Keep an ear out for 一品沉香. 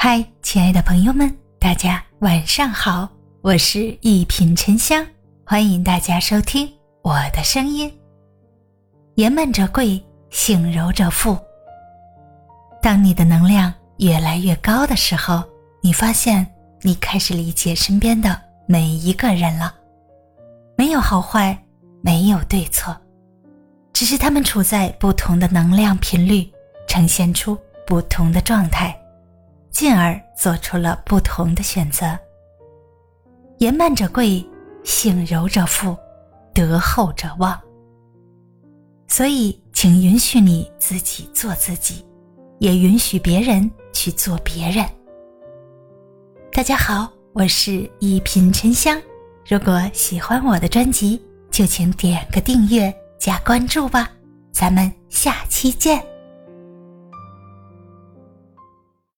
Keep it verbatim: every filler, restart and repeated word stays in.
嗨，亲爱的朋友们，大家晚上好，我是一品沉香，欢迎大家收听我的声音。爷闷者贵，性柔者富。当你的能量越来越高的时候，你发现你开始理解身边的每一个人了，没有好坏，没有对错，只是他们处在不同的能量频率，呈现出不同的状态，进而做出了不同的选择。言慢者贵，性柔者富，德厚者旺。所以请允许你自己做自己，也允许别人去做别人。大家好，我是一品沉香，如果喜欢我的专辑，就请点个订阅加关注吧，咱们下期见。